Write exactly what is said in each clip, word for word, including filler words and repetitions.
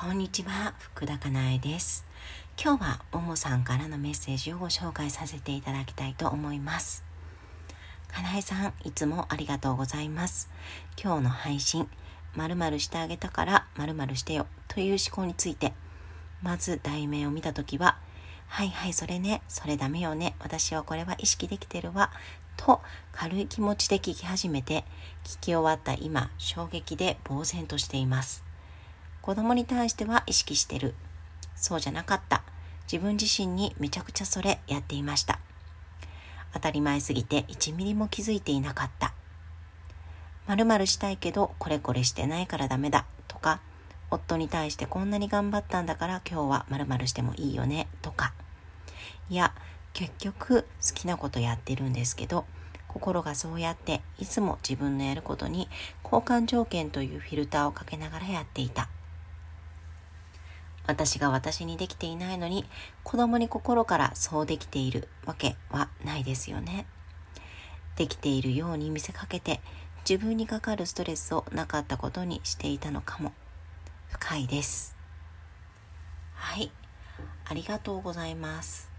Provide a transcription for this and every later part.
こんにちは、福田かなえです。今日はももさんからのメッセージをご紹介させていただきたいと思います。かなえさん、いつもありがとうございます。今日の配信、〇〇してあげたから〇〇してよという思考について、まず題名を見たときは、はいはいそれね、それダメよね、私はこれは意識できてるわと軽い気持ちで聞き始めて、聞き終わった今、衝撃で呆然としています。子供に対しては意識してる、そうじゃなかった、自分自身にめちゃくちゃそれやっていました、当たり前すぎていちミリも気づいていなかった、〇〇したいけどこれこれしてないからダメだとか、夫に対してこんなに頑張ったんだから今日は〇〇してもいいよねとか、いや結局好きなことやってるんですけど、心がそうやっていつも自分のやることに交換条件というフィルターをかけながらやっていた。私が私にできていないのに子供に心からそうできているわけはないですよね。できているように見せかけて自分にかかるストレスをなかったことにしていたのかも。深いです。はい、ありがとうございます。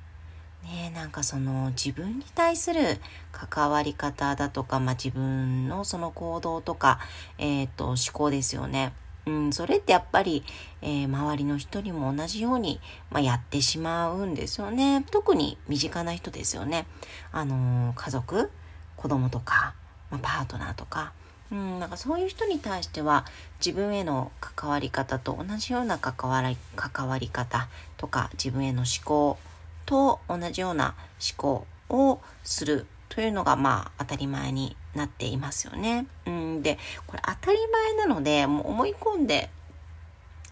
ねえ、なんかその自分に対する関わり方だとか、まあ、自分のその行動とか、えーと、思考ですよね。うん、それってやっぱり、えー、周りの人にも同じように、まあ、やってしまうんですよね。特に身近な人ですよね。あのー、家族、子供とか、まあ、パートナーとか、うん、なんかそういう人に対しては自分への関わり方と同じような関わり、関わり方とか、自分への思考と同じような思考をするというのが、まあ当たり前になっていますよね。うん、で、これ当たり前なので、もう思い込んで、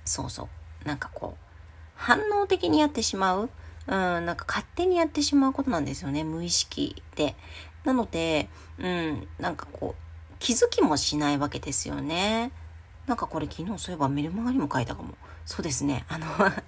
そうそう、なんかこう、反応的にやってしまう、うん、なんか勝手にやってしまうことなんですよね、無意識で。なので、うん、なんかこう、気づきもしないわけですよね。なんかこれ昨日そういえばメルマガにも書いたかも。そうですね。あの昨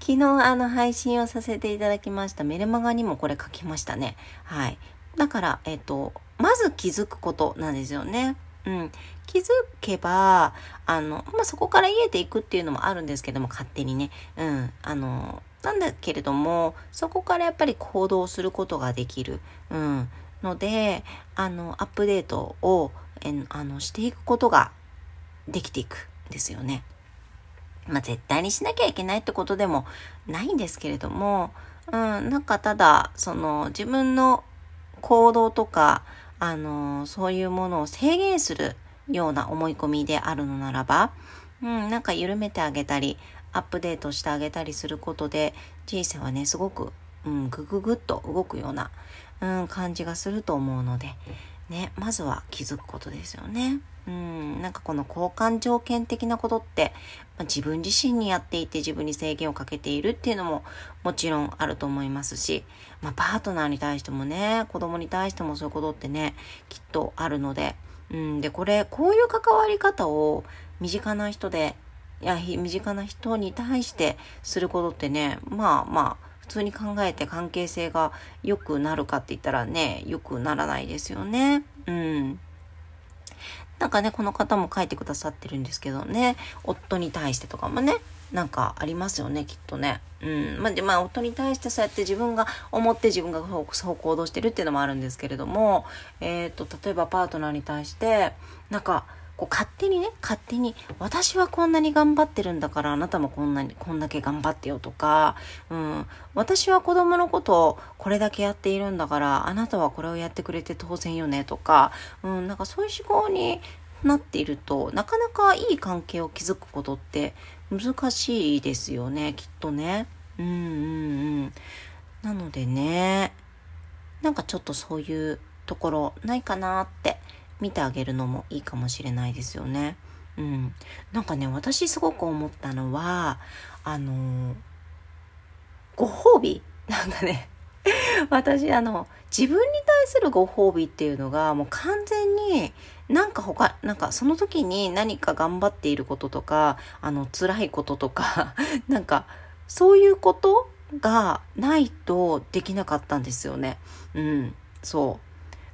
日あの配信をさせていただきましたメルマガにもこれ書きましたね。はい。だからえっとまず気づくことなんですよね。うん。気づけばあのまあ、そこから癒えていくっていうのもあるんですけども、勝手にね。うん。あのなんだけれども、そこからやっぱり行動することができる。うん。ので、あのアップデートをえあのしていくことができていくんですよね。まあ絶対にしなきゃいけないってことでもないんですけれども、うん、なんかただその自分の行動とかあのそういうものを制限するような思い込みであるのならば、うん、なんか緩めてあげたりアップデートしてあげたりすることで人生はねすごくうん、ぐぐぐっと動くような、うん、感じがすると思うので、ね、まずは気づくことですよね。うん、なんかこの交換条件的なことって、まあ、自分自身にやっていて自分に制限をかけているっていうのももちろんあると思いますし、まあ、パートナーに対してもね、子供に対してもそういうことってね、きっとあるので、うん、で、これ、こういう関わり方を身近な人で、いや、身近な人に対してすることってね、まあまあ、普通に考えて関係性が良くなるかって言ったらね、良くならないですよね。うん。なんかね、この方も書いてくださってるんですけどね、夫に対してとかもね、なんかありますよね、きっとね。うん。まあ、で、まあ、夫に対してそうやって自分が思って自分がそう行動してるっていうのもあるんですけれども、えっと、例えばパートナーに対して、なんか、こう勝手にね、勝手に私はこんなに頑張ってるんだからあなたもこんなにこんだけ頑張ってよとか、うん、私は子供のことをこれだけやっているんだからあなたはこれをやってくれて当然よねとか、うん、なんかそういう思考になっているとなかなかいい関係を築くことって難しいですよね、きっとね。うんうんうん。なのでね、なんかちょっとそういうところないかなって。見てあげるのもいいかもしれないですよね。うん。なんかね、私すごく思ったのは、あのー、ご褒美なんかね、私あの、自分に対するご褒美っていうのが、もう完全になんか他、なんかその時に何か頑張っていることとか、あの、辛いこととか、なんかそういうことがないとできなかったんですよね。うん、そう。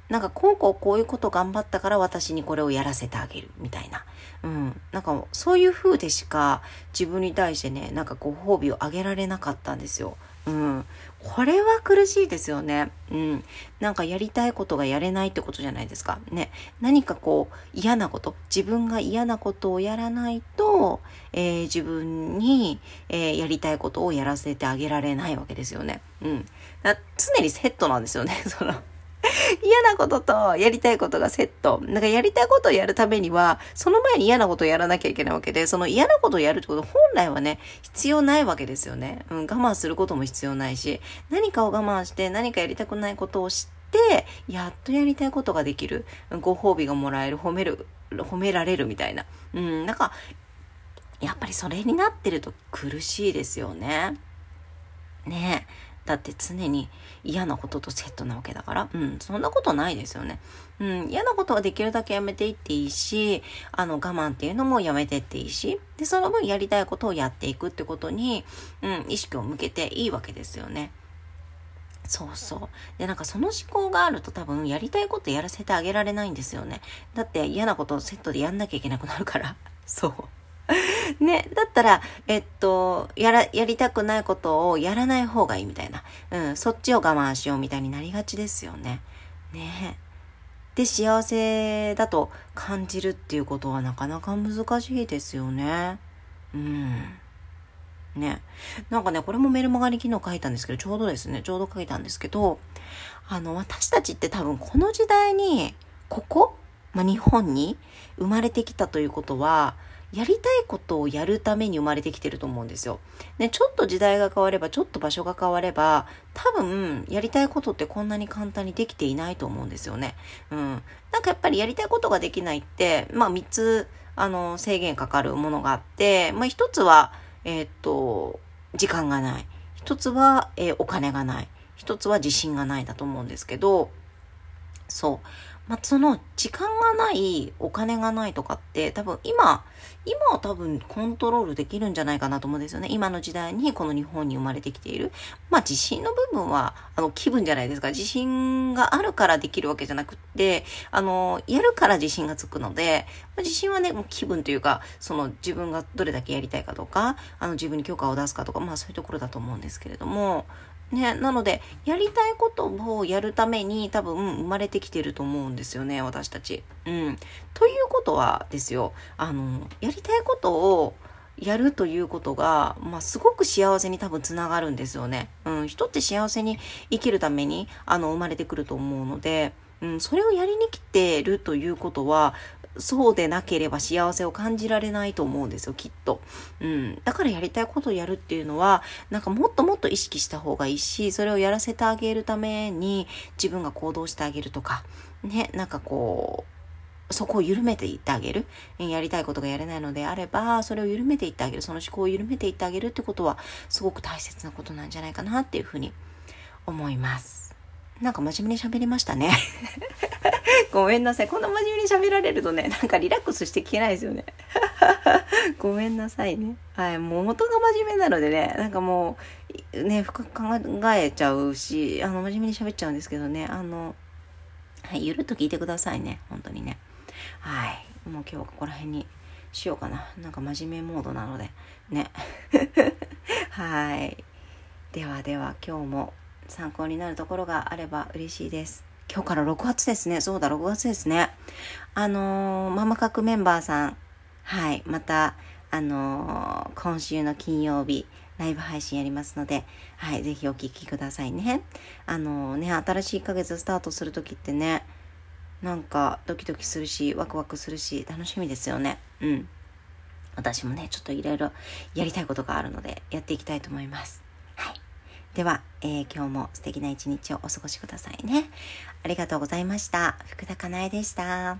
なんかこうこうこういうこと頑張ったから私にこれをやらせてあげるみたいな、うん、なんかそういう風でしか自分に対してね、なんかご褒美をあげられなかったんですよ。うん、これは苦しいですよね。うん、なんかやりたいことがやれないってことじゃないですかね。何かこう嫌なこと、自分が嫌なことをやらないと、えー、自分に、えー、やりたいことをやらせてあげられないわけですよね。うん、だ常にセットなんですよね。その嫌なこととやりたいことがセット。なんかやりたいことをやるためには、その前に嫌なことをやらなきゃいけないわけで、その嫌なことをやるってこと本来はね、必要ないわけですよね。うん、我慢することも必要ないし、何かを我慢して何かやりたくないことを知って、やっとやりたいことができる。ご褒美がもらえる、褒める、褒められるみたいな。うん、なんか、やっぱりそれになってると苦しいですよね。ねえ。だって常に嫌なこととセットなわけだから、うん、そんなことないですよね。うん、嫌なことはできるだけやめていっていいし、あの我慢っていうのもやめていっていいし、で、その分やりたいことをやっていくってことに、うん、意識を向けていいわけですよね。そうそう。で、なんかその思考があると多分やりたいことやらせてあげられないんですよね。だって嫌なことをセットでやんなきゃいけなくなるから。そう。ね、だったら、えっと、やら、やりたくないことをやらない方がいいみたいな。うん、そっちを我慢しようみたいになりがちですよね。ね。で、幸せだと感じるっていうことはなかなか難しいですよね。うん。ね。なんかね、これもメルマガに昨日書いたんですけど、ちょうどですね、ちょうど書いたんですけど、あの、私たちって多分この時代に、ここ、まあ、日本に生まれてきたということは、やりたいことをやるために生まれてきてると思うんですよ。ね、ちょっと時代が変われば、ちょっと場所が変われば、多分、やりたいことってこんなに簡単にできていないと思うんですよね。うん。なんかやっぱりやりたいことができないって、まあみっつ、あの、制限かかるものがあって、まあひとつは、えーっと、時間がない。ひとつは、えー、お金がない。ひとつは自信がないだと思うんですけど、そう。まあ、その時間がない、お金がないとかって多分今、今は多分コントロールできるんじゃないかなと思うんですよね。今の時代にこの日本に生まれてきている。まあ自信の部分は、あの気分じゃないですか。自信があるからできるわけじゃなくって、あの、やるから自信がつくので、まあ、自信はね、もう気分というか、その自分がどれだけやりたいかとか、あの自分に許可を出すかとか、まあそういうところだと思うんですけれども、ね、なのでやりたいことをやるために多分生まれてきてると思うんですよね、私たち。うん。ということはですよ、あのやりたいことをやるということが、まあ、すごく幸せに多分つながるんですよね。うん、人って幸せに生きるためにあの生まれてくると思うので、うん、それをやりに来てるということは。そうでなければ幸せを感じられないと思うんですよ、きっと。うん。だからやりたいことをやるっていうのは、なんかもっともっと意識した方がいいし、それをやらせてあげるために自分が行動してあげるとか、ね、なんかこう、そこを緩めていってあげる。やりたいことがやれないのであれば、それを緩めていってあげる。その思考を緩めていってあげるってことは、すごく大切なことなんじゃないかなっていうふうに思います。なんか真面目に喋りましたね。ごめんなさい。こんな真面目に喋られるとね、なんかリラックスして聞けないですよね。ごめんなさいね。はい、もう元が真面目なのでね、なんかもう、ね、深く考えちゃうし、あの、真面目に喋っちゃうんですけどね、あの、はい、ゆるっと聞いてくださいね。本当にね。はい。もう今日はここら辺にしようかな。なんか真面目モードなので、ね。はい。ではでは、今日も、参考になるところがあれば嬉しいです。今日からろくがつですね。そうだ、ろくがつですね。あのー、ママ角メンバーさん。はい。また、あのー、今週の金曜日、ライブ配信やりますので、はい。ぜひお聞きくださいね。あのー、ね、新しいいっかげつスタートするときってね、なんかドキドキするし、ワクワクするし、楽しみですよね。うん。私もね、ちょっといろいろやりたいことがあるので、やっていきたいと思います。では、えー、今日も素敵な一日をお過ごしくださいね。ありがとうございました。福田かなえでした。